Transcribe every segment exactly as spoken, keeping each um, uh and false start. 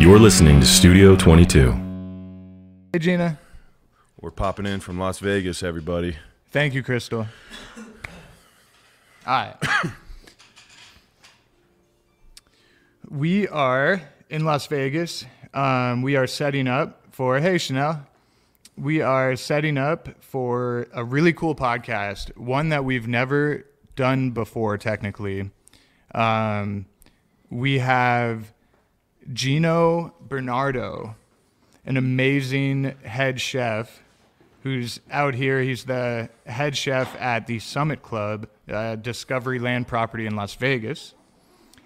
You're listening to Studio twenty-two. Hey, Gina. We're popping in from Las Vegas, everybody. Thank you, Crystal. All right. We are in Las Vegas. Um, we are setting up for, hey, Chanel. We are setting up for a really cool podcast, one that we've never done before, technically. Um, we have Geno Bernardo, an amazing head chef who's out here. He's the head chef at the Summit Club, uh, Discovery Land property in Las Vegas,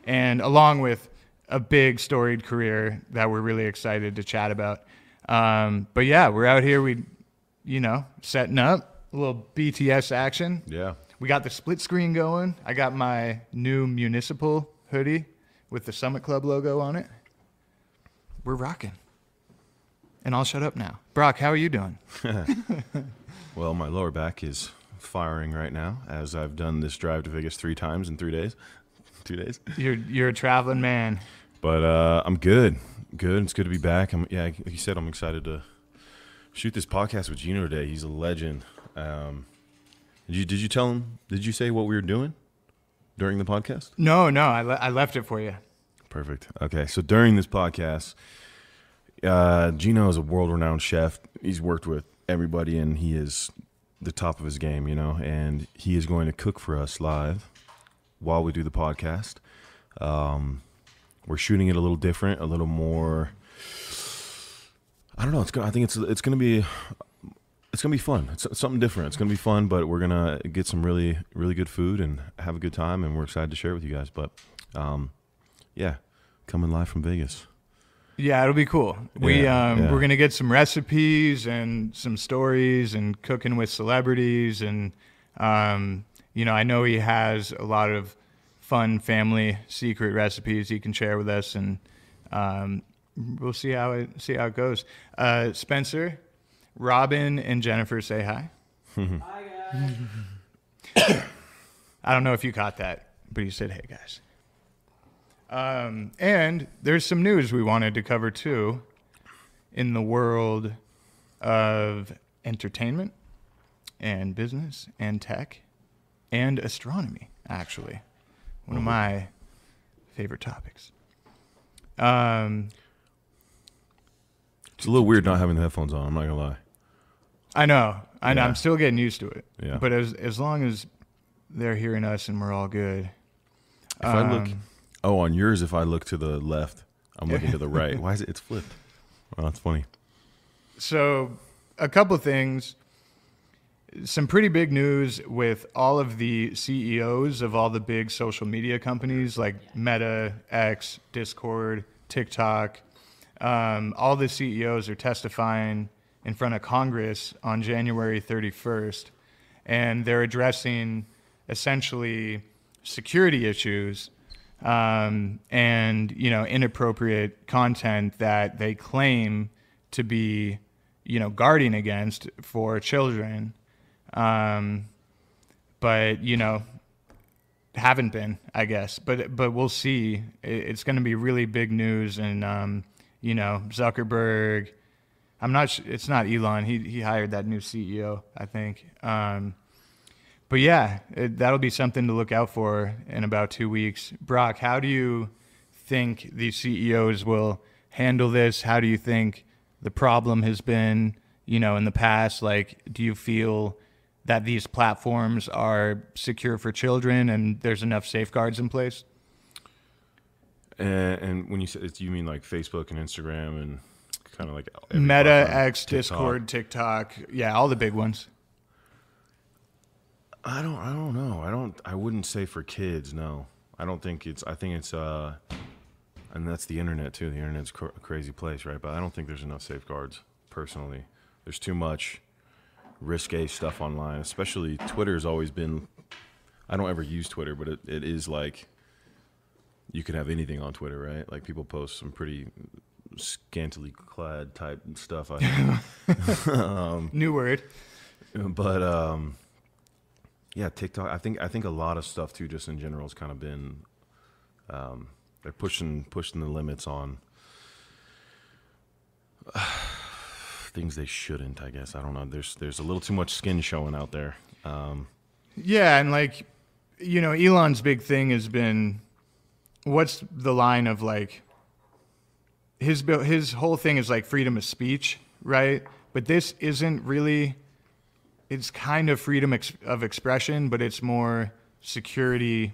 and along with a big storied career that we're really excited to chat about. Um, but yeah, we're out here, we, you know, setting up a little B T S action. Yeah. We got the split screen going. I got my new municipal hoodie with the Summit Club logo on it. We're rocking. And I'll shut up now. Brock, how are you doing? Well, my lower back is firing right now, as I've done this drive to Vegas three times in three days. Two days. You're you're a traveling man. But uh, I'm good. Good. It's good to be back. I'm, yeah, like you said, I'm excited to shoot this podcast with Geno today. He's a legend. Um, did you did you tell him? Did you say what we were doing during the podcast? No, no. I le- I left it for you. Perfect. Okay. So during this podcast, Uh, Geno is a world-renowned chef. He's worked with everybody, and he is the top of his game, you know, and he is going to cook for us live while we do the podcast. Um, we're shooting it a little different, a little more, I don't know. It's gonna, I think it's it's going to be it's going to be fun. It's, it's something different. It's going to be fun, but we're going to get some really, really good food and have a good time, and we're excited to share it with you guys. But, um, yeah, coming live from Vegas. Yeah, it'll be cool. We yeah, um, yeah. We're gonna get some recipes and some stories and cooking with celebrities, and um, you know, I know he has a lot of fun family secret recipes he can share with us, and um, we'll see how it see how it goes. Uh, Spencer, Robin, and Jennifer, say hi. Hi guys. I don't know if you caught that, but he said, "Hey guys." Um, and there's some news we wanted to cover too in the world of entertainment and business and tech and astronomy, actually. One of my favorite topics. Um, it's a little weird not having the headphones on, I'm not gonna lie. I know, I yeah. know, I'm still getting used to it. Yeah. But as as long as they're hearing us and we're all good. If um, I look... Oh, on yours, if I look to the left, I'm looking to the right. Why is it? It's flipped. Well, that's funny. So a couple things, some pretty big news with all of the C E Os of all the big social media companies like Meta, X, Discord, TikTok. Um, all the C E Os are testifying in front of Congress on January thirty-first, and they're addressing essentially security issues um, and, you know, inappropriate content that they claim to be, you know, guarding against for children. Um, but, you know, haven't been, I guess, but, but we'll see. It's going to be really big news. And, um, you know, Zuckerberg, I'm not, sh- it's not Elon. He, he hired that new C E O, I think. Um, but yeah, it, that'll be something to look out for in about two weeks. Brock, how do you think these C E Os will handle this? How do you think the problem has been, you know, in the past? Like, do you feel that these platforms are secure for children and there's enough safeguards in place? Uh, and when you say it, you mean like Facebook and Instagram and kind of like Meta, X, Discord, TikTok. Yeah. All the big ones. I don't, I don't know. I don't, I wouldn't say for kids. No, I don't think it's, I think it's, uh, and that's the internet too. The internet's a crazy place, right? But I don't think there's enough safeguards personally. There's too much risque stuff online, especially Twitter's always been, I don't ever use Twitter, but it, it is like you could have anything on Twitter, right? Like people post some pretty scantily clad type stuff. I um, new word. But um, yeah, TikTok, I think I think a lot of stuff too, just in general, has kind of been um, they're pushing pushing the limits on uh, things they shouldn't, I guess. I don't know. There's there's a little too much skin showing out there. Um, yeah, and like, you know, Elon's big thing has been, what's the line of like, his his whole thing is like freedom of speech, right? But this isn't really, it's kind of freedom ex- of expression, but it's more security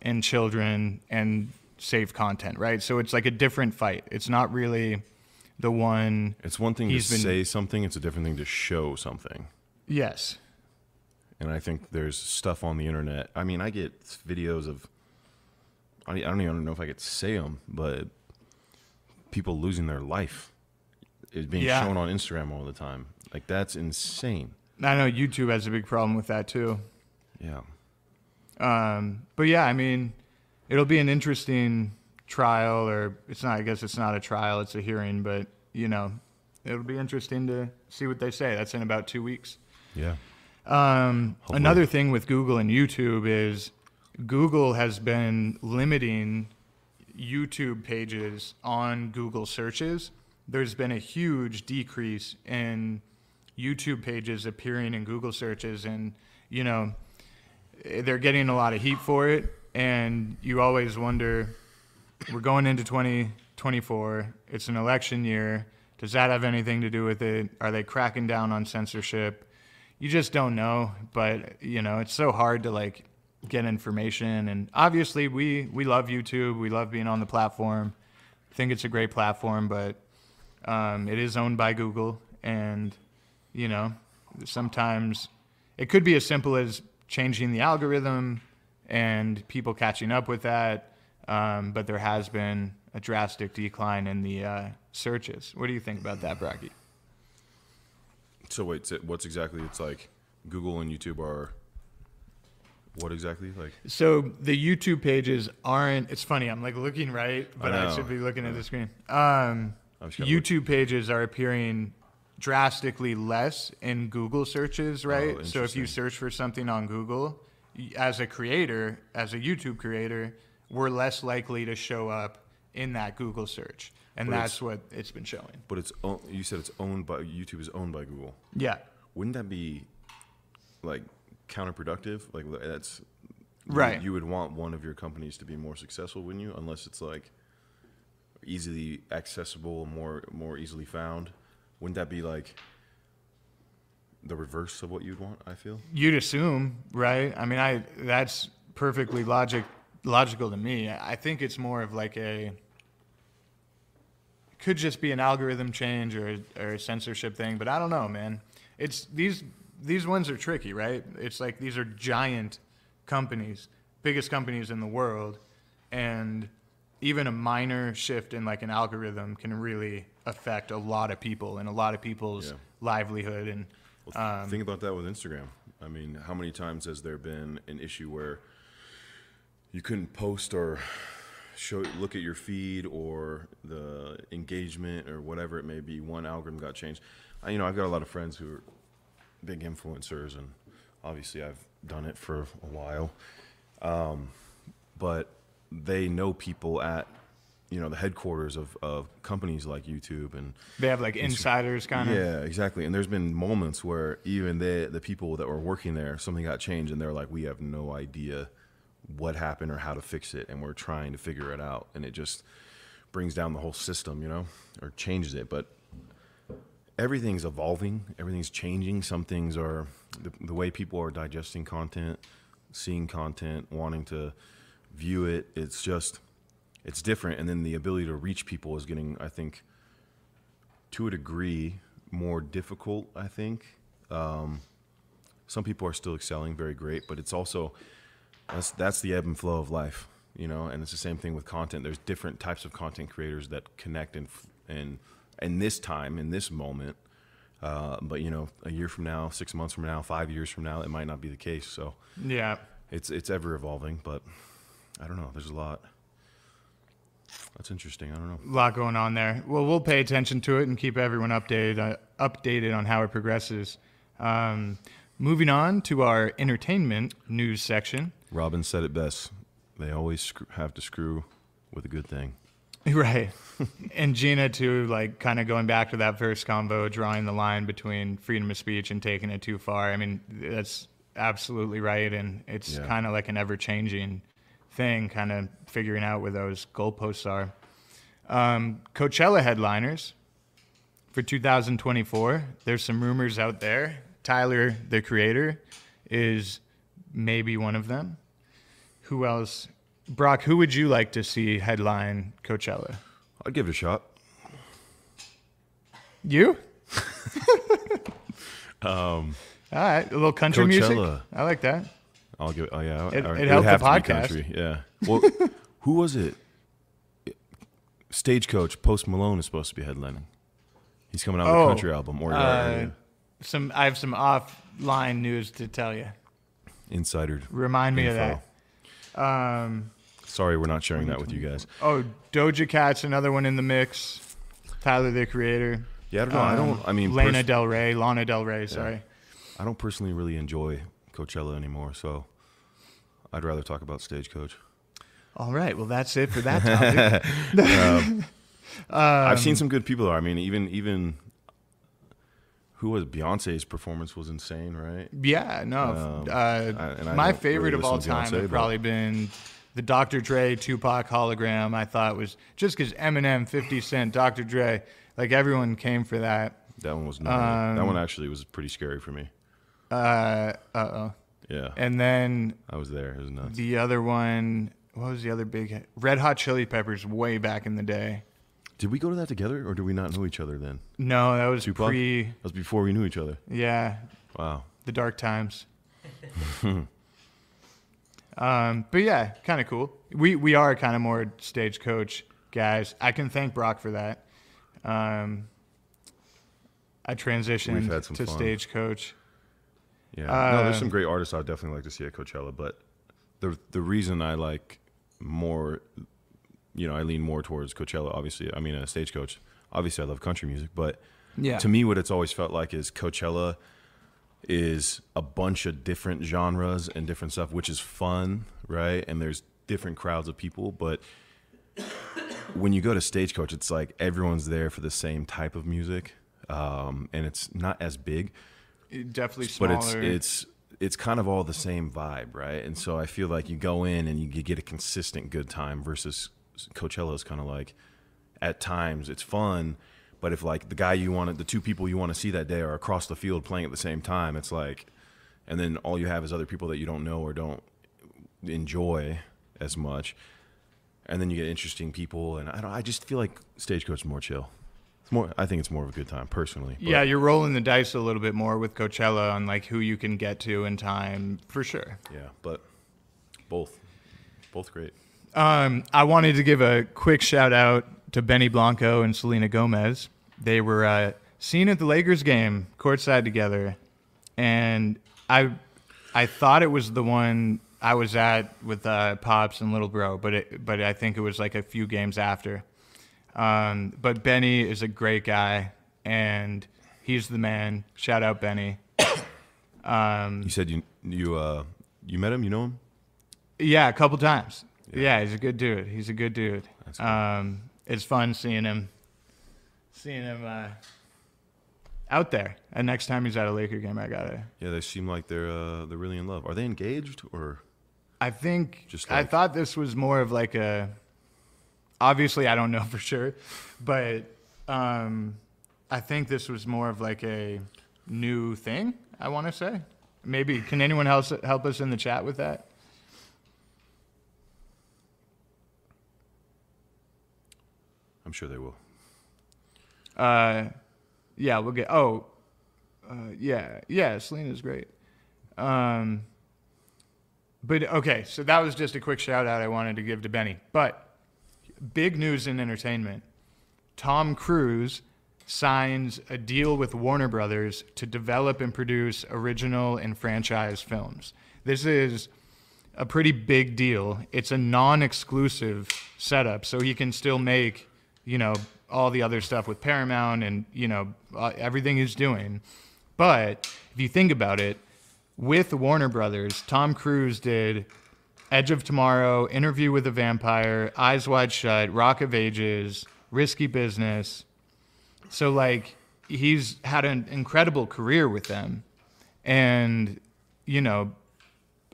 and children and safe content, right? So it's like a different fight. It's not really the one. It's one thing to say something, it's a different thing to show something. Yes. And I think there's stuff on the internet. I mean, I get videos of, I don't even know if I could say them, but people losing their life is being yeah. shown on Instagram all the time. Like, that's insane. I know YouTube has a big problem with that too. Yeah. Um, but yeah, I mean, it'll be an interesting trial, or it's not, I guess it's not a trial, it's a hearing, but you know, it'll be interesting to see what they say. That's in about two weeks. Yeah. Um, another thing with Google and YouTube is Google has been limiting YouTube pages on Google searches. There's been a huge decrease in YouTube pages appearing in Google searches, and you know, they're getting a lot of heat for it. And you always wonder, we're going into twenty twenty-four. It's an election year. Does that have anything to do with it? Are they cracking down on censorship? You just don't know. But you know, it's so hard to like get information. And obviously we, we love YouTube. We love being on the platform. I think it's a great platform, but um, it is owned by Google. And you know, sometimes it could be as simple as changing the algorithm and people catching up with that. Um, but there has been a drastic decline in the uh, searches. What do you think about that, Brocky? So wait, so what's exactly, it's like Google and YouTube are what exactly? Like, so the YouTube pages aren't, it's funny, I'm like looking right, but I, I should be looking at the screen. Um, YouTube look. Pages are appearing drastically less in Google searches, right? Oh, so if you search for something on Google, as a creator, as a YouTube creator, we're less likely to show up in that Google search. And but that's it's, what it's been showing. But it's own, you said it's owned by, YouTube is owned by Google. Yeah. Wouldn't that be like counterproductive? Like that's, right. You, you would want one of your companies to be more successful, wouldn't you? Unless it's like easily accessible, more, more easily found. Wouldn't that be like the reverse of what you'd want, I feel? You'd assume, right? I mean, I that's perfectly logic. logical to me. I think it's more of like a, it could just be an algorithm change or or a censorship thing, but I don't know, man. It's these these ones are tricky, right? It's like these are giant companies, biggest companies in the world, and even a minor shift in like an algorithm can really affect a lot of people and a lot of people's yeah. livelihood. And well, th- um, think about that with Instagram. I mean, how many times has there been an issue where you couldn't post or show, look at your feed or the engagement or whatever it may be. One algorithm got changed. I, you know, I've got a lot of friends who are big influencers, and obviously I've done it for a while. Um, but they know people at, you know, the headquarters of, of companies like YouTube, and they have like insiders kind of. Yeah, exactly. And there's been moments where even the the people that were working there, something got changed and they're like, we have no idea what happened or how to fix it, and we're trying to figure it out. And it just brings down the whole system, you know, or changes it. But everything's evolving, everything's changing. Some things are the, the way people are digesting content, seeing content, wanting to view it. It's just, it's different. And then the ability to reach people is getting, I think, to a degree, more difficult, I think. Um, some people are still excelling, very great, but it's also, that's, that's the ebb and flow of life, you know, and it's the same thing with content. There's different types of content creators that connect and, and, and this time, in this moment, uh, but, you know, a year from now, six months from now, five years from now, it might not be the case. So yeah, it's, it's ever evolving, but I don't know. There's a lot. That's interesting. I don't know. A lot going on there. Well, we'll pay attention to it and keep everyone updated, uh, updated on how it progresses. Um, moving on to our entertainment news section. Robin said it best. They always sc- have to screw with a good thing. Right. And Gina, too, like kind of going back to that first combo, drawing the line between freedom of speech and taking it too far. I mean, that's absolutely right. And it's yeah. kind of like an ever-changing thing, kind of figuring out where those goalposts are. Um, Coachella headliners for two thousand twenty-four. There's some rumors out there. Tyler, the creator, is maybe one of them. Who else? Brock, who would you like to see headline Coachella? I'd give it a shot. You? um, All right, a little country Coachella. Music. I like that. I'll give it. Oh yeah, it, it, it helped the podcast. Yeah. Well, who was it? Stagecoach. Post Malone is supposed to be headlining. He's coming out oh, with a country album. Or, uh, or some. I have some offline news to tell you. Insider. Remind me info. Of that. Um, Sorry, we're not sharing that with you guys. Oh, Doja Cat's another one in the mix. Tyler, the creator. Yeah, I don't know. Um, I don't. I mean, Lana pers- Del Rey. Lana Del Rey. Sorry. Yeah. I don't personally really enjoy Coachella anymore, so I'd rather talk about Stagecoach. All right, well, that's it for that topic. um, um, I've seen some good people though. I mean, even even who was Beyonce's performance was insane, right? Yeah, no. Um, uh, I, my favorite really of all time Beyonce, has probably but... been the Doctor Dre Tupac hologram. I thought was just because Eminem, fifty Cent, Doctor Dre, like everyone came for that. That one was not. Um, that one actually was pretty scary for me. Uh oh. Yeah. And then I was there. It was nuts. The other one, what was the other big? Red Hot Chili Peppers, way back in the day. Did we go to that together, or did we not know each other then? No, that was Tupac? pre. That was before we knew each other. Yeah. Wow. The dark times. um, but yeah, kind of cool. We we are kind of more Stagecoach guys. I can thank Brock for that. Um, I transitioned to fun. Stagecoach. Yeah, uh, no, there's some great artists I'd definitely like to see at Coachella, but the the reason I like more, you know, I lean more towards Coachella, obviously. I mean, a Stagecoach. Obviously, I love country music, but yeah. to me, what it's always felt like is Coachella is a bunch of different genres and different stuff, which is fun, right? And there's different crowds of people, but when you go to Stagecoach, it's like everyone's there for the same type of music, um, and it's not as big. It definitely smaller. But it's it's it's kind of all the same vibe, right? And so I feel like you go in and you get a consistent good time versus Coachella is kind of like at times it's fun, but if like the guy you want to, the two people you want to see that day are across the field playing at the same time, it's like, and then all you have is other people that you don't know or don't enjoy as much, and then you get interesting people, and I don't, I just feel like Stagecoach is more chill. More, I think it's more of a good time, personally. But. Yeah, you're rolling the dice a little bit more with Coachella on like who you can get to in time, for sure. Yeah, but both, both great. Um, I wanted to give a quick shout out to Benny Blanco and Selena Gomez. They were uh, seen at the Lakers game, courtside together, and I, I thought it was the one I was at with uh, Pops and Little Bro, but it, but I think it was like a few games after. Um, but Benny is a great guy, and he's the man. Shout out Benny. Um, you said you you uh, you met him, you know him? Yeah, a couple times. Yeah, yeah, he's a good dude. He's a good dude. That's cool. Um, it's fun seeing him, seeing him uh, out there. And next time he's at a Laker game, I gotta. Yeah, they seem like they're uh, they're really in love. Are they engaged or? I think just like... I thought this was more of like a. Obviously, I don't know for sure, but um, I think this was more of like a new thing, I want to say. Maybe, can anyone else help us in the chat with that? I'm sure they will. Uh, yeah, we'll get, oh, uh, yeah, yeah, Selena's great. Um, but, okay, so that was just a quick shout out I wanted to give to Benny, but... Big news in entertainment. Tom Cruise signs a deal with Warner Brothers to develop and produce original and franchise films. This is a pretty big deal. It's a non-exclusive setup, so he can still make, you know, all the other stuff with Paramount and, you know, everything he's doing. But if you think about it, with Warner Brothers, Tom Cruise did... Edge of Tomorrow, Interview with a Vampire, Eyes Wide Shut, Rock of Ages, Risky Business. So, like, he's had an incredible career with them. And, you know,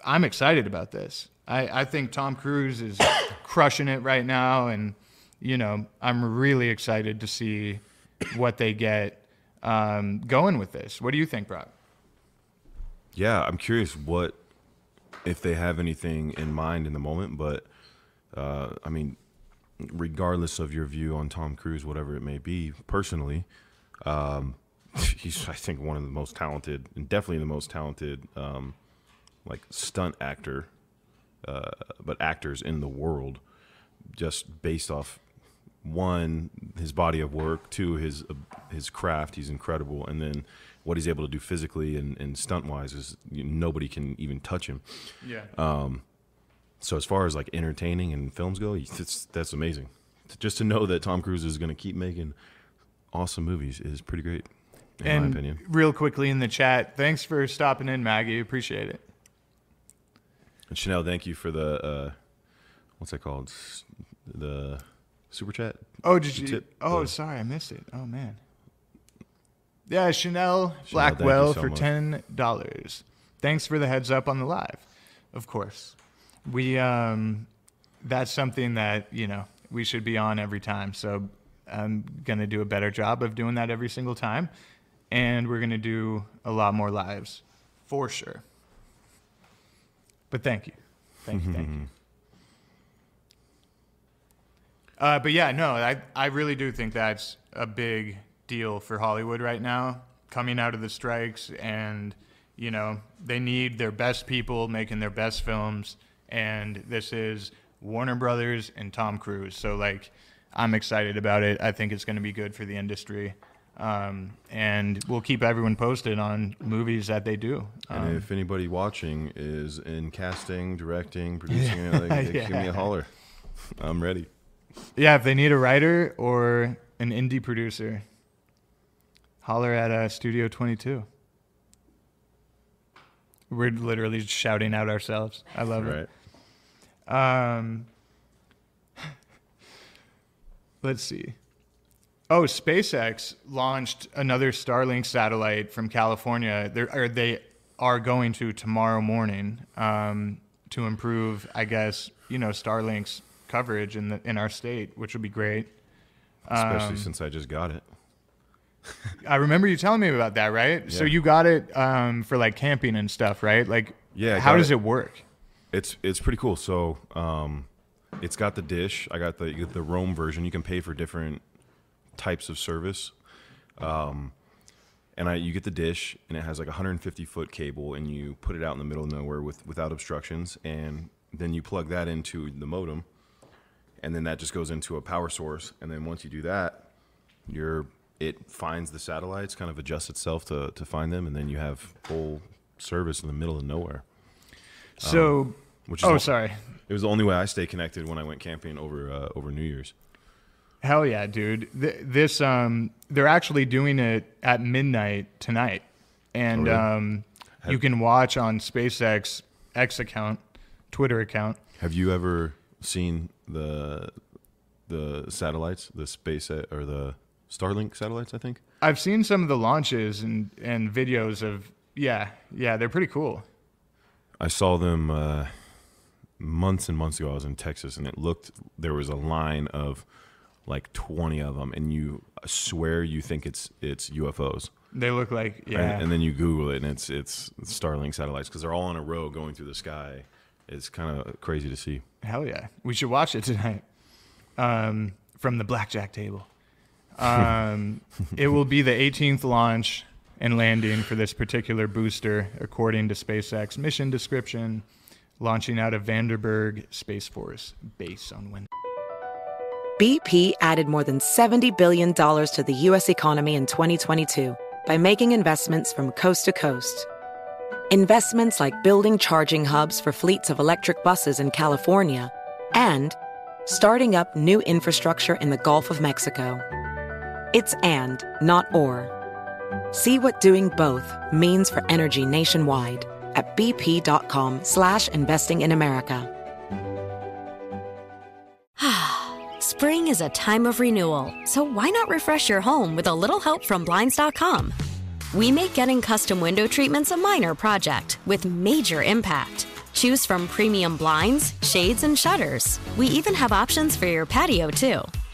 I'm excited about this. I, I think Tom Cruise is crushing it right now. And, you know, I'm really excited to see what they get um, going with this. What do you think, Brock? Yeah, I'm curious what... if they have anything in mind in the moment, but uh, I mean, regardless of your view on Tom Cruise, whatever it may be, personally, um, he's I think one of the most talented, and definitely the most talented, um, like stunt actor, uh, but actors in the world, just based off one his body of work, two his uh, his craft. He's incredible, and then. What he's able to do physically and, and stunt-wise is you know, nobody can even touch him. Yeah. Um, so as far as like entertaining and films go, it's, that's amazing. Just to know that Tom Cruise is going to keep making awesome movies is pretty great, in and my opinion. Real quickly in the chat, thanks for stopping in, Maggie. Appreciate it. And Chanel, thank you for the uh, what's that called? The super chat. Oh, did you? Tip? Oh, the, sorry, I missed it. Oh man. Yeah, Chanel, Chanel Blackwell so for ten dollars. Much. Thanks for the heads up on the live. Of course. We um, that's something that, you know, we should be on every time. So I'm going to do a better job of doing that every single time. And we're going to do a lot more lives for sure. But thank you. Thank you, thank you. Uh, but yeah, no, I, I really do think that's a big... deal for Hollywood right now, coming out of the strikes, and you know they need their best people making their best films, and this is Warner Brothers and Tom Cruise. So like, I'm excited about it. I think it's going to be good for the industry, um, and we'll keep everyone posted on movies that they do. Um, and if anybody watching is in casting, directing, producing, yeah. like, like, yeah. give me a holler. I'm ready. Yeah, if they need a writer or an indie producer. Holler at uh, Studio twenty-two. We're literally shouting out ourselves. I love right. it. Um, let's see. Oh, SpaceX launched another Starlink satellite from California. They're, or they are going to tomorrow morning um, to improve, I guess, you know, Starlink's coverage in the, in our state, which would be great. Especially um, since I just got it. I remember you telling me about that, right? Yeah. So you got it um, for like camping and stuff, right? Like, yeah, how does it. it work? It's it's pretty cool. So um, it's got the dish. I got the you get the Roam version. You can pay for different types of service, um, and I you get the dish, and it has like a one hundred fifty foot cable, and you put it out in the middle of nowhere with without obstructions, and then you plug that into the modem, and then that just goes into a power source, and then once you do that, you're it finds the satellites, kind of adjusts itself to, to find them, and then you have full service in the middle of nowhere. So um, Which is oh, all, sorry. It was the only way I stay connected when I went camping over uh, over New Year's. Hell yeah, dude! Th this um, they're actually doing it at midnight tonight, and oh, really? um, have, you can watch on SpaceX X account, Twitter account. Have you ever seen the the satellites, the space or the Starlink satellites? I think I've seen some of the launches and and videos of yeah yeah they're pretty cool. I saw them uh, months and months ago. I was in Texas, and it looked there was a line of like twenty of them, and you swear you think it's it's U F Os. They look like, yeah. And, and then you Google it, and it's it's Starlink satellites because they're all in a row going through the sky. It's kind of crazy to see. Hell yeah. We should watch it tonight um, from the blackjack table. Um, it will be the eighteenth launch and landing for this particular booster, according to SpaceX mission description, launching out of Vandenberg Space Force Base on Wednesday. B P added more than seventy billion dollars to the U S economy in twenty twenty-two by making investments from coast to coast. Investments like building charging hubs for fleets of electric buses in California and starting up new infrastructure in the Gulf of Mexico. It's and, not or. See what doing both means for energy nationwide at bp.com slash investing in America. Spring is a time of renewal, so why not refresh your home with a little help from Blinds dot com? We make getting custom window treatments a minor project with major impact. Choose from premium blinds, shades, and shutters. We even have options for your patio, too.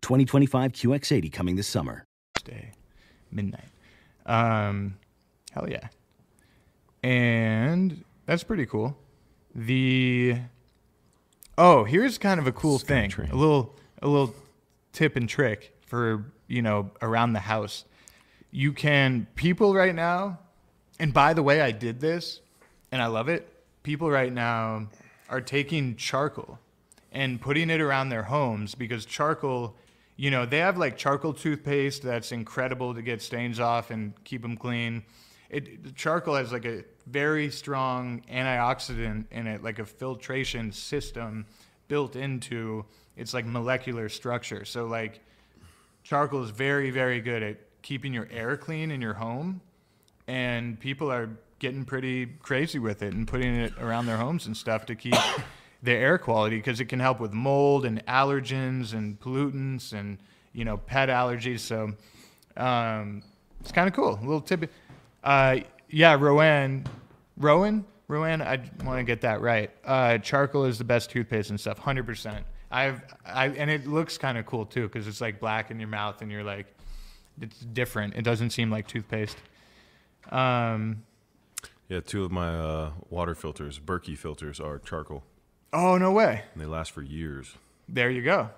twenty twenty-five Q X eighty coming this summer. Day, midnight. Um, hell yeah. And that's pretty cool. The oh, here's kind of a cool Sky thing. Train. A little a little tip and trick for, you know, around the house. You can people right now, and by the way, I did this and I love it. People right now are taking charcoal and putting it around their homes because charcoal, you know, they have like charcoal toothpaste that's incredible to get stains off and keep them clean. It, charcoal has like a very strong antioxidant in it, like a filtration system built into its like molecular structure. So like charcoal is very, very good at keeping your air clean in your home, and people are getting pretty crazy with it and putting it around their homes and stuff to keep the air quality, because it can help with mold and allergens and pollutants and, you know, pet allergies. So um, it's kind of cool. A little tip. Uh, yeah, Rowan. Rowan? Rowan, I want to get that right. Uh, charcoal is the best toothpaste and stuff, one hundred percent. I've, I, and it looks kind of cool, too, because it's, like, black in your mouth and you're, like, it's different. It doesn't seem like toothpaste. Um, yeah, two of my uh, water filters, Berkey filters, are charcoal. Oh, no way. And they last for years. There you go.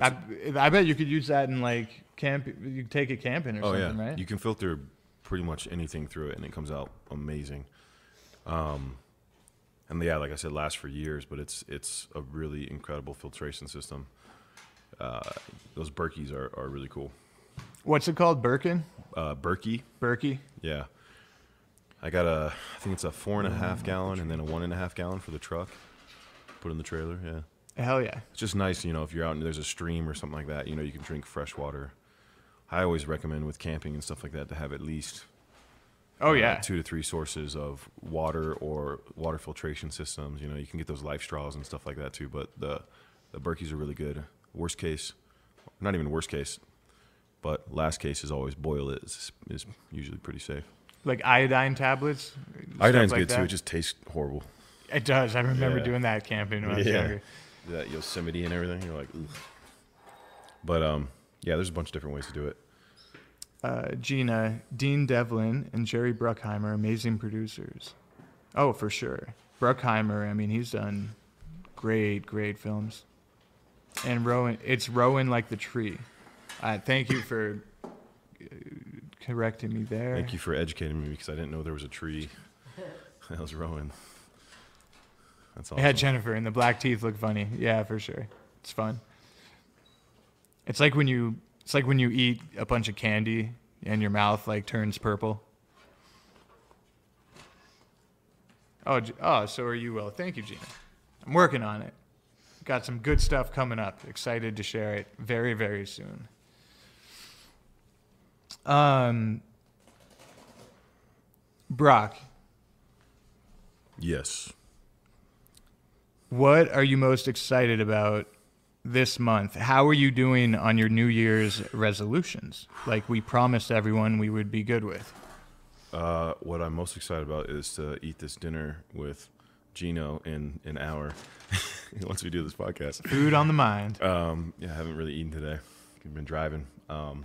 I, I bet you could use that in like camp. You take it camping or oh, something, yeah. right? You can filter pretty much anything through it, and it comes out amazing. Um, and yeah, like I said, lasts for years, but it's it's a really incredible filtration system. Uh, those Berkeys are are really cool. What's it called? Birkin? Uh, Berkey. Berkey. Yeah. I got a, I think it's a four and a half gallon and then a one and a half gallon for the truck. Put in the trailer, yeah. Hell yeah. It's just nice, you know, if you're out and there's a stream or something like that, you know, you can drink fresh water. I always recommend with camping and stuff like that to have at least oh, uh, yeah. two to three sources of water or water filtration systems. You know, you can get those life straws and stuff like that too, but the, the Berkeys are really good. Worst case, not even worst case, but last case is always boil it is, is usually pretty safe. Like iodine tablets? Iodine's like good, that. too. It just tastes horrible. It does. I remember yeah. doing that camping when I was yeah. younger. That Yosemite and everything. You're like, ugh. But, um, yeah, there's a bunch of different ways to do it. Uh, Gina, Dean Devlin, and Jerry Bruckheimer, amazing producers. Oh, for sure. Bruckheimer, I mean, he's done great, great films. And Rowan, it's Rowan like the tree. Uh, thank you for... Uh, correcting me there. Thank you for educating me because I didn't know there was a tree. That was Rowan. That's awesome. Yeah, Jennifer and the black teeth look funny. Yeah, for sure. It's fun. It's like when you it's like when you eat a bunch of candy and your mouth like turns purple. Oh, oh, so are you, Will. Thank you, Gina. I'm working on it. Got some good stuff coming up. Excited to share it very, very soon. Um, Brock. Yes. What are you most excited about this month? How are you doing on your New Year's resolutions? Like we promised everyone we would be good with. Uh, what I'm most excited about is to eat this dinner with Geno in an hour. Once we do this podcast. Food on the mind. Um, yeah, I haven't really eaten today. I've been driving. Um,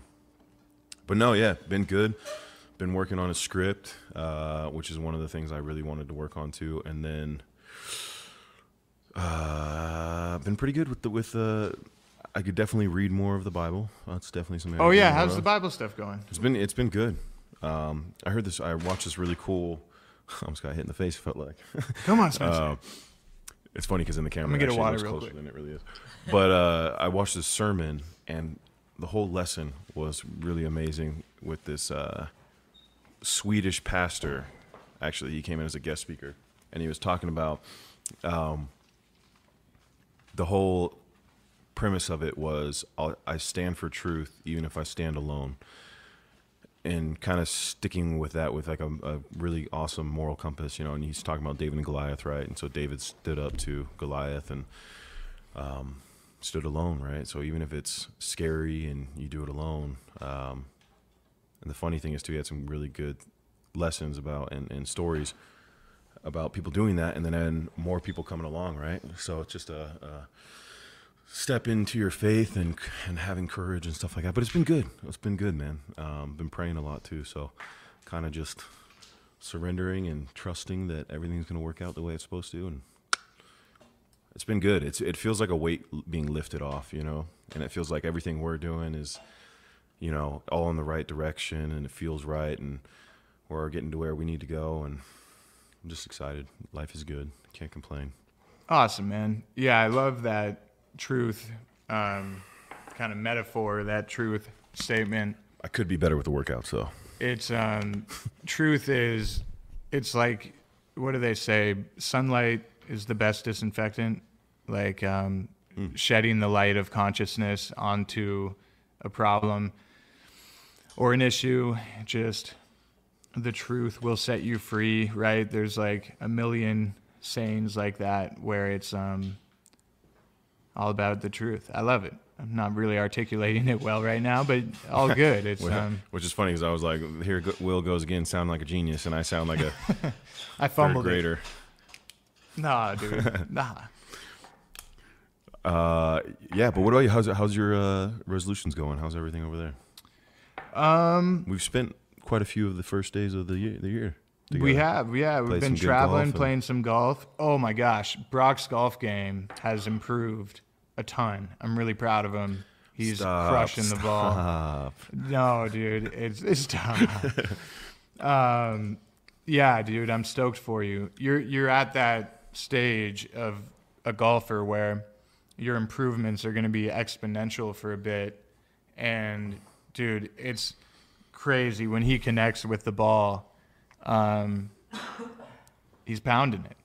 But no, yeah, been good. Been working on a script, uh, which is one of the things I really wanted to work on too. And then, uh, been pretty good with the with the. I could definitely read more of the Bible. That's definitely something. Oh yeah, how's the Bible stuff going? It's been it's been good. Um, I heard this. I watched this really cool. I almost got hit in the face. Felt like. Come on, Spencer. Uh, it's funny because in the camera, I'm gonna get a water real quick. Than it really is. But uh, I watched this sermon and. The whole lesson was really amazing with this uh, Swedish pastor. Actually, he came in as a guest speaker, and he was talking about um, the whole premise of it was I'll, I stand for truth even if I stand alone, and kind of sticking with that with like a, a really awesome moral compass, you know. And he's talking about David and Goliath, right? And so David stood up to Goliath and um, stood alone, right? So even if it's scary and you do it alone, um, and the funny thing is too, he had some really good lessons about and, and stories about people doing that, and then and more people coming along, right? So it's just a, a step into your faith and and having courage and stuff like that. But it's been good. It's been good, man. Um, been praying a lot too, so kind of just surrendering and trusting that everything's going to work out the way it's supposed to, and it's been good. It's it feels like a weight being lifted off, you know, and it feels like everything we're doing is, you know, all in the right direction, and it feels right, and we're getting to where we need to go, and I'm just excited. Life is good. Can't complain. Awesome, man. Yeah, I love that truth um, kind of metaphor, that truth statement. I could be better with the workouts, though. It's um, truth is, it's like, what do they say? Sunlight is the best disinfectant, like um, mm. shedding the light of consciousness onto a problem or an issue. Just the truth will set you free, right? There's like a million sayings like that where it's um, all about the truth. I love it. I'm not really articulating it well right now, but all good. It's which, um, which is funny because I was like, here Will goes again, sound like a genius, and I sound like a I fumbled third grader. It. Nah, dude. Nah. Uh, yeah, but what about you? How's how's your uh, resolutions going? How's everything over there? Um, we've spent quite a few of the first days of the year. The year we have, yeah, we've been traveling, playing some golf. Oh my gosh, Brock's golf game has improved a ton. I'm really proud of him. He's stop, crushing stop. the ball. No, dude, it's it's tough. um, yeah, dude, I'm stoked for you. You're you're at that stage of a golfer where your improvements are going to be exponential for a bit, and dude, it's crazy when he connects with the ball. Um, he's pounding it.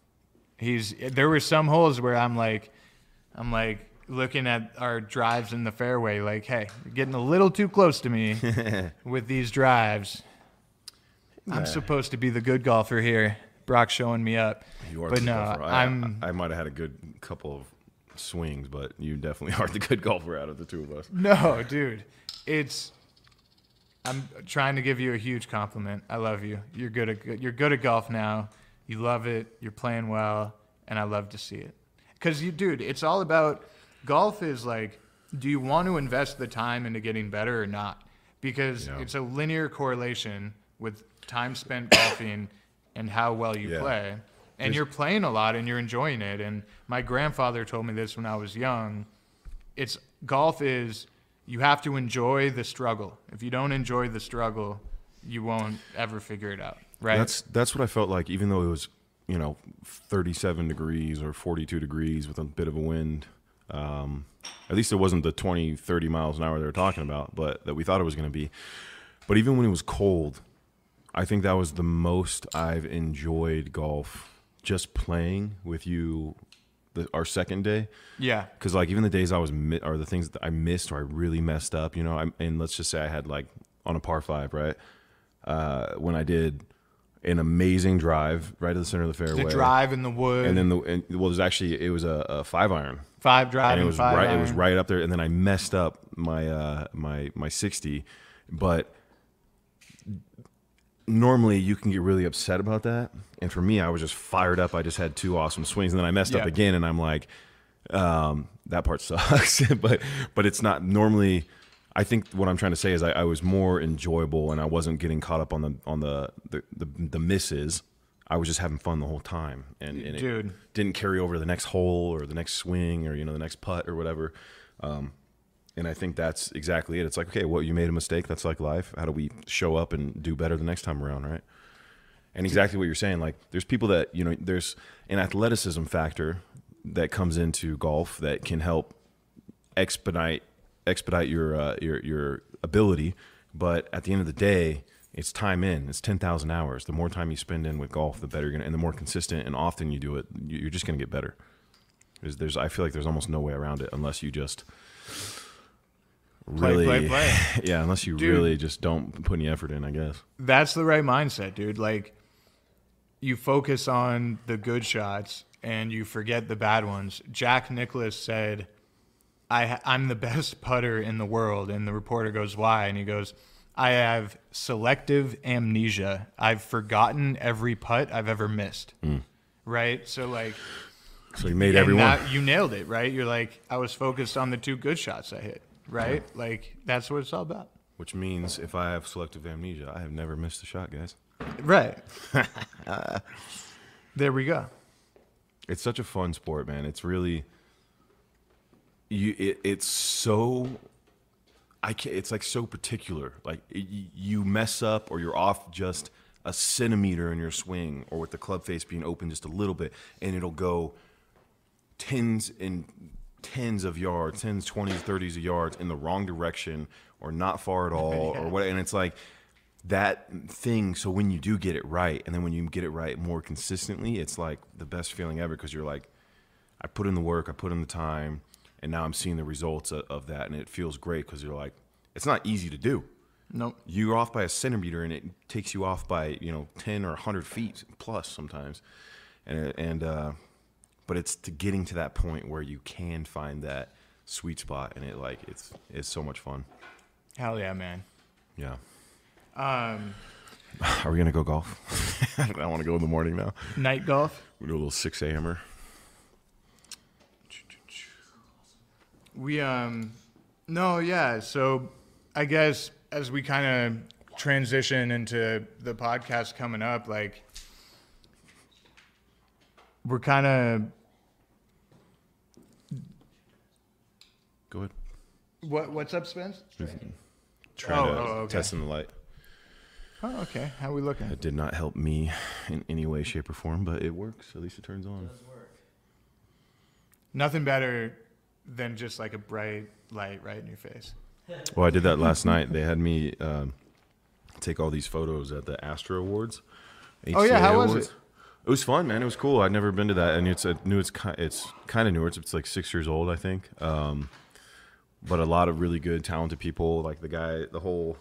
He's there were some holes where I'm like, I'm like. looking at our drives in the fairway, like, hey, you're getting a little too close to me with these drives. Yeah. I'm supposed to be the good golfer here. Brock's showing me up. You are but the no, golfer. I, I'm, I, I might have had a good couple of swings, but you definitely are the good golfer out of the two of us. No, dude. It's I'm trying to give you a huge compliment. I love you. You're good at, you're good at golf now. You love it. You're playing well, and I love to see it. Because, you, dude, it's all about... Golf is like, do you want to invest the time into getting better or not? Because yeah. it's a linear correlation with time spent golfing and how well you yeah. play. And There's, you're playing a lot and you're enjoying it. And my grandfather told me this when I was young. It's golf is you have to enjoy the struggle. If you don't enjoy the struggle, you won't ever figure it out. Right. That's that's what I felt like, even though it was, you know, thirty-seven degrees or forty-two degrees with a bit of a wind. Um, at least it wasn't the twenty, thirty miles an hour they were talking about, but that we thought it was going to be. But even when it was cold, I think that was the most I've enjoyed golf, just playing with you the, our second day. Yeah. Because like even the days I was, mi or the things that I missed or I really messed up, you know, I, and let's just say I had like on a par five, right? Uh, when I did an amazing drive right to the center of the fairway. The drive in the wood. And then the, and, well, it was actually, it was a, a five iron. Five drive and it was five right. Iron. It was right up there, and then I messed up my uh, my my sixty. But normally you can get really upset about that, and for me, I was just fired up. I just had two awesome swings, and then I messed yeah. up again, and I'm like, um, that part sucks. but but it's not normally. I think what I'm trying to say is I, I was more enjoyable, and I wasn't getting caught up on the on the the the, the misses. I was just having fun the whole time, and, and Dude. it didn't carry over to the next hole or the next swing or, you know, the next putt or whatever. Um, and I think that's exactly it. It's like, okay, well, you made a mistake. That's like life. How do we show up and do better the next time around, right? And exactly what you're saying, like there's people that, you know, there's an athleticism factor that comes into golf that can help expedite expedite your uh, your your ability, but at the end of the day, it's time in. It's ten thousand hours. The more time you spend in with golf, the better you're going to, and the more consistent and often you do it, you're just going to get better. There's, there's, I feel like there's almost no way around it unless you just really, play, play, play. yeah, unless you dude, really just don't put any effort in, I guess. That's the right mindset, dude. Like you focus on the good shots and you forget the bad ones. Jack Nicklaus said, I, I'm the best putter in the world. And the reporter goes, why? And he goes, I have selective amnesia. I've forgotten every putt I've ever missed. Mm. Right? So, like... So you made everyone... That, you nailed it, right? You're like, I was focused on the two good shots I hit, right? Yeah. Like, that's what it's all about. Which means if I have selective amnesia, I have never missed a shot, guys. Right. There we go. It's such a fun sport, man. It's really... you. It, it's so... I can't, it's like so particular. Like it, you mess up or you're off just a centimeter in your swing, or with the club face being open just a little bit, and it'll go tens and tens of yards, tens, twenties, thirties of yards in the wrong direction, or not far at all, yeah. or what. And it's like that thing. So when you do get it right, and then when you get it right more consistently, it's like the best feeling ever, because you're like, I put in the work, I put in the time. And now I'm seeing the results of that, and it feels great because you're like, it's not easy to do. Nope. You're off by a centimeter, and it takes you off by, you know, ten or a hundred feet plus sometimes. And and uh, but it's to getting to that point where you can find that sweet spot, and it like it's it's so much fun. Hell yeah, man. Yeah. Um. Are we gonna go golf? I want to go in the morning now. Night golf. We do a little six A M er. We, um, no, yeah. So I guess as we kind of transition into the podcast coming up, like we're kind of Go ahead. What What's up, Spence? Trying, trying oh, to oh, okay. test in the light. Oh, okay. How are we looking? It did not help me in any way, shape, or form, but it works. At least it turns on. It does work. Nothing better than just like a bright light right in your face. Well, I did that last night. They had me uh, take all these photos at the Astro Awards. H C A oh, yeah. How Awards. was it? It was fun, man. It was cool. I'd never been to that. And it's a new, it's kind, it's kind of newer. It's, it's like six years old, I think. Um, but a lot of really good, talented people. Like the guy, the whole,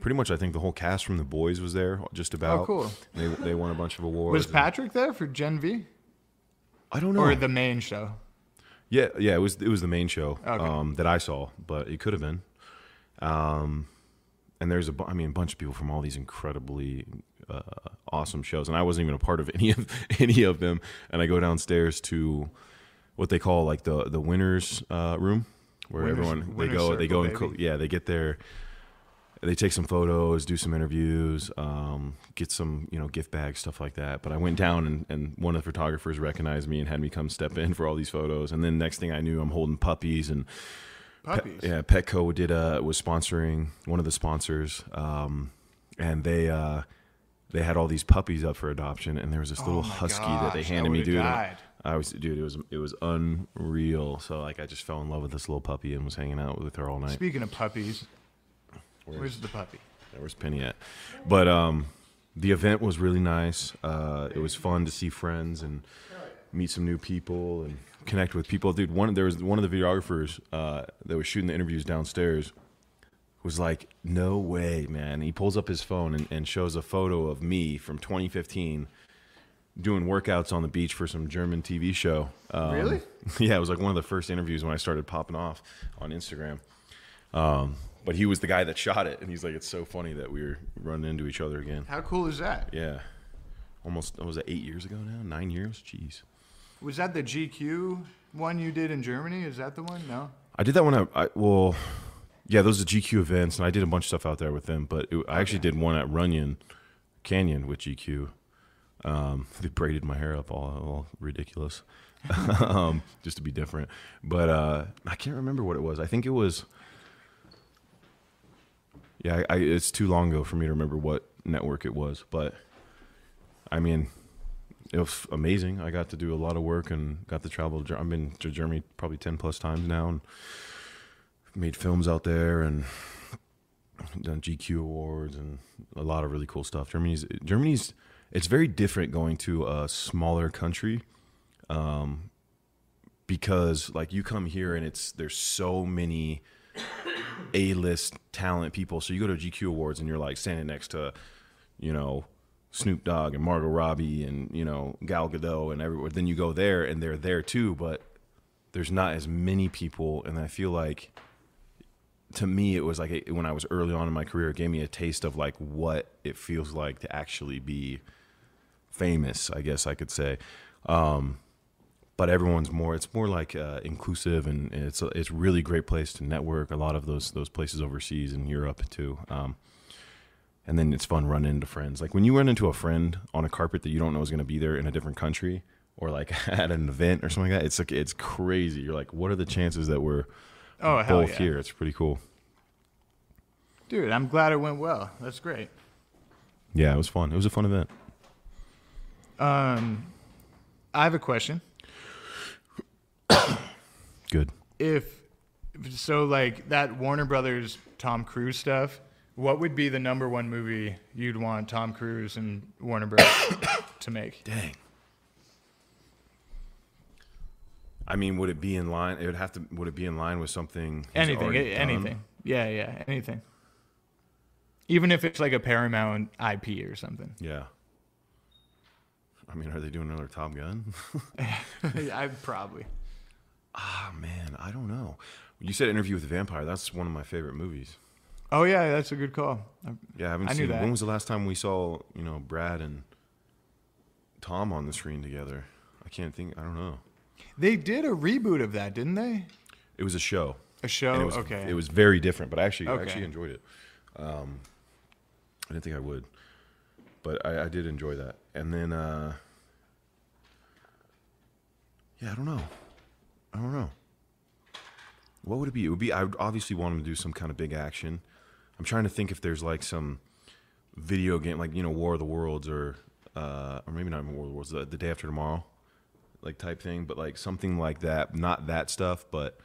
pretty much, I think the whole cast from The Boys was there just about. Oh, cool. They, they won a bunch of awards. Was Patrick there for Gen V? I don't know. Or the main show? Yeah, yeah, it was it was the main show okay. um, that I saw, but it could have been. Um, and there's a, I mean, a bunch of people from all these incredibly uh, awesome shows, and I wasn't even a part of any of any of them. And I go downstairs to what they call like the the winners uh, room, where winners, everyone they go circle, they go and co- yeah they get their they take some photos, do some interviews, um, get some, you know, gift bags, stuff like that. But I went down and, and one of the photographers recognized me and had me come step in for all these photos. And then next thing I knew, I'm holding puppies and puppies. Pe- yeah, Petco did uh was sponsoring one of the sponsors, um, and they uh, they had all these puppies up for adoption. And there was this oh little husky gosh, that they handed me, dude. Died. I was, dude, it was it was unreal. So like, I just fell in love with this little puppy and was hanging out with her all night. Speaking of puppies. Where's the puppy? Where's Penny at? But um, the event was really nice. Uh, it was fun to see friends and meet some new people and connect with people. Dude, one there was one of the videographers uh, that was shooting the interviews downstairs was like, "No way, man!" He pulls up his phone and, and shows a photo of me from twenty fifteen doing workouts on the beach for some German T V show. Um, really? Yeah, it was like one of the first interviews when I started popping off on Instagram. Um, But he was the guy that shot it, and he's like, "It's so funny that we're running into each other again." How cool is that? Yeah, almost. Was that eight years ago now? Nine years? Jeez. Was that the G Q one you did in Germany? Is that the one? No. I did that one. I, I well, yeah, those are G Q events, and I did a bunch of stuff out there with them. But it, I actually okay. did one at Runyon Canyon with G Q. Um, they braided my hair up all, all ridiculous, um, just to be different. But uh, I can't remember what it was. I think it was. Yeah, I, I, it's too long ago for me to remember what network it was, but I mean, it was amazing. I got to do a lot of work and got to travel. I've been to Germany probably ten plus times now and made films out there and done G Q awards and a lot of really cool stuff. Germany's, Germany's, it's very different going to a smaller country um, because like you come here and it's, there's so many A-list talent people. So you go to G Q Awards and you're like standing next to, you know, Snoop Dogg and Margot Robbie and, you know, Gal Gadot and everywhere. Then you go there and they're there too, but there's not as many people. And I feel like, to me, it was like a, when I was early on in my career, it gave me a taste of like what it feels like to actually be famous, I guess I could say. Um, But everyone's more, it's more like uh, inclusive, and it's a, it's really great place to network. A lot of those those places overseas in Europe too. Um, and then it's fun running into friends. Like when you run into a friend on a carpet that you don't know is going to be there in a different country or like at an event or something like that, it's like, it's crazy. You're like, what are the chances that we're oh, both hell yeah. here? It's pretty cool. Dude, I'm glad it went well. That's great. Yeah, it was fun. It was a fun event. Um, I have a question. Good. If so, like that Warner Brothers Tom Cruise stuff, what would be the number one movie you'd want Tom Cruise and Warner Brothers to make? Dang. I mean, would it be in line? It would have to. Would it be in line with something? Anything. It, anything. Yeah, yeah. Anything. Even if it's like a Paramount I P or something. Yeah. I mean, are they doing another Top Gun? I probably. Ah, man, I don't know. You said Interview with the Vampire. That's one of my favorite movies. Oh, yeah, that's a good call. I, yeah, I haven't I seen that. When was the last time we saw, you know, Brad and Tom on the screen together? I can't think. I don't know. They did a reboot of that, didn't they? It was a show. A show? It was, okay. It was very different, but I actually, okay. I actually enjoyed it. Um, I didn't think I would, but I, I did enjoy that. And then, uh, yeah, I don't know. I don't know. what would it be? It would be, I would obviously want them to do some kind of big action. I'm trying to think if there's like some video game, like, you know, War of the Worlds, or uh, or maybe not even War of the Worlds, the, the Day After Tomorrow, like type thing, but like something like that, not that stuff. But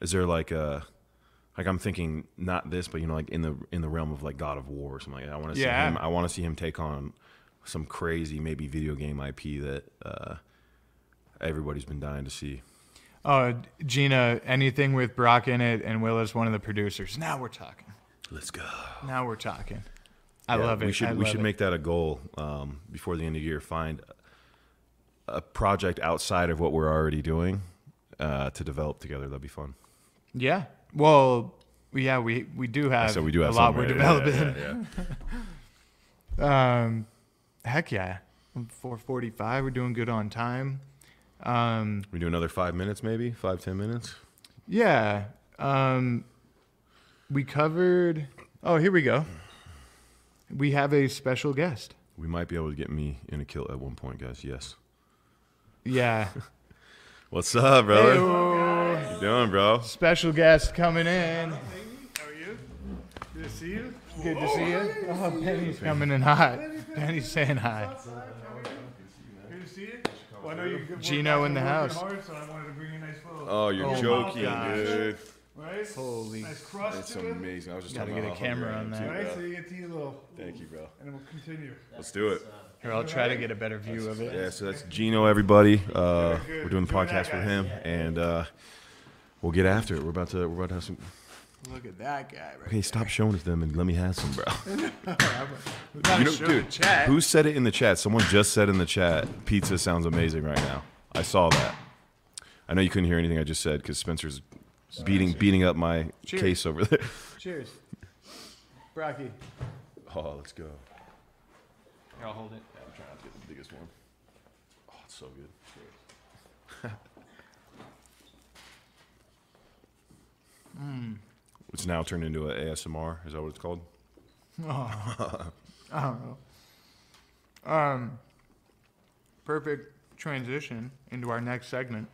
is there like a, like I'm thinking not this, but you know, like in the in the realm of like God of War or something like that. I want to yeah. see him. I want to see him take on some crazy, maybe video game I P that uh, everybody's been dying to see. Oh, Gina, anything with Brock in it and Will is one of the producers. Now we're talking. Let's go. Now we're talking. I yeah, love it. We should I we should it. make that a goal um, before the end of the year. Find a project outside of what we're already doing uh, to develop together. That'd be fun. Yeah. Well, yeah, we we do have, so we do have a lot we're right? developing. Yeah, yeah, yeah. um, heck yeah, four forty-five. We're doing good on time. Um, we do another five minutes, maybe five ten minutes. Yeah. Um, we covered. Oh, here we go. We have a special guest. We might be able to get me in a kill at one point, guys. Yes. Yeah. What's up, brother? Hey, how you doing, bro? Special guest coming in. How are you? Good to see you. Good to see you. Oh, Benny's coming in hot. Benny's saying hi. Good to see you. Well, I know you good Geno in the house. Hard, so I wanted to bring you a nice little oh, you're oh, joking, dude. Right? Holy, nice crust. That's to amazing. It. I was just trying to get a camera on that. Too, right, so you get to eat a little. Thank you, bro. And we'll continue. That's Let's do it. Here, I'll try to get a better view that's, of it. Yeah, so that's Geno, everybody. Uh, we're doing the podcast with him, yeah. and uh, we'll get after it. We're about to. We're about to have some. Look at that guy. Right okay, stop there. showing it to them and let me have some, bro. you know, dude, chat. Who said it in the chat? Someone just said in the chat, "Pizza sounds amazing right now." I saw that. I know you couldn't hear anything I just said because Spencer's. Beating right, beating up my Cheers. case over there. Cheers. Brocky. Oh, let's go. Here, I'll hold it. Yeah, I'm trying not to get the biggest one. Oh, it's so good. Cheers. mm. It's now turned into an A S M R. Is that what it's called? Oh, I don't know. Um, perfect transition into our next segment.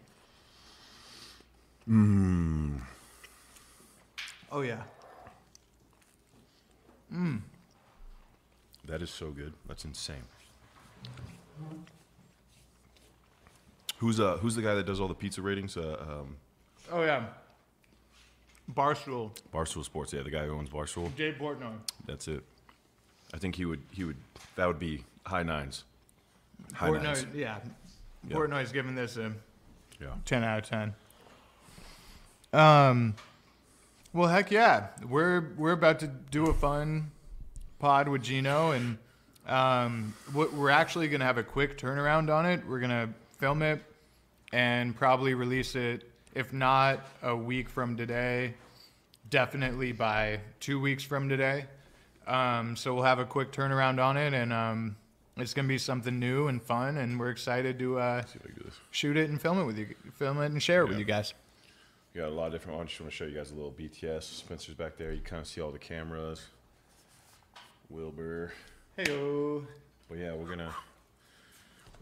Mmm. Oh yeah. Mmm. That is so good. That's insane. Who's uh Who's the guy that does all the pizza ratings? Uh, um. Oh yeah. Barstool. Barstool Sports. Yeah, the guy who owns Barstool. Jay Portnoy. That's it. I think he would. He would. That would be high nines. High Portnoy, nines. Yeah. yeah. Portnoy's giving this a. Yeah. Ten out of ten. Um, well, heck yeah, we're we're about to do a fun pod with Geno, and um, we're actually gonna have a quick turnaround on it. We're gonna film it and probably release it, if not a week from today, definitely by two weeks from today. Um, so we'll have a quick turnaround on it, and um, it's gonna be something new and fun, and we're excited to uh, shoot it and film it with you, film it and share it yeah. with you guys. We got a lot of different. I just want to show you guys a little B T S. Spencer's back there. You kind of see all the cameras. Wilbur. Heyo. But yeah, we're gonna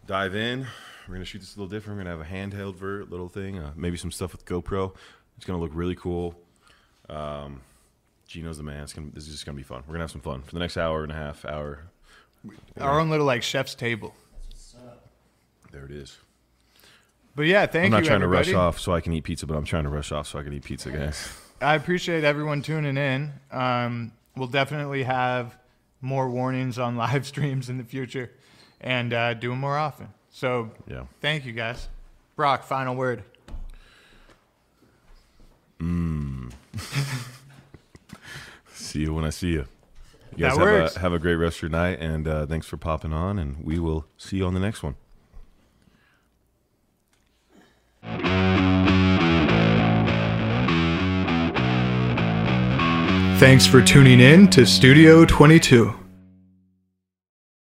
dive in. We're gonna shoot this a little different. We're gonna have a handheld vert little thing. Uh, maybe some stuff with GoPro. It's gonna look really cool. Um, Geno's the man. It's gonna. This is just gonna be fun. We're gonna have some fun for the next hour and a half hour. Our own little like chef's table. That's what's up. There it is. But yeah, thank you. I'm not you, trying everybody. to rush off so I can eat pizza, but I'm trying to rush off so I can eat pizza, guys. I appreciate everyone tuning in. Um, we'll definitely have more warnings on live streams in the future and uh, do them more often. So yeah. Thank you, guys. Brock, final word. Mm. See you when I see you. You guys that have, works. A, have a great rest of your night, and uh, thanks for popping on, and we will see you on the next one. Thanks for tuning in to Studio twenty-two.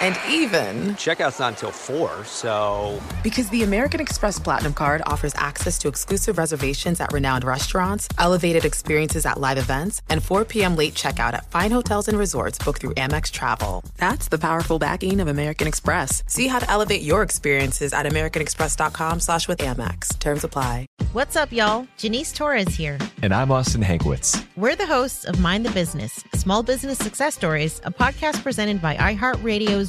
And even, "Checkout's not until four, so..." Because the American Express Platinum Card offers access to exclusive reservations at renowned restaurants, elevated experiences at live events, and four p.m. late checkout at fine hotels and resorts booked through Amex Travel. That's the powerful backing of American Express. See how to elevate your experiences at americanexpress.com slash with Amex. Terms apply. What's up, y'all? Janice Torres here. And I'm Austin Hankwitz. We're the hosts of Mind the Business, Small Business Success Stories, a podcast presented by iHeartRadio's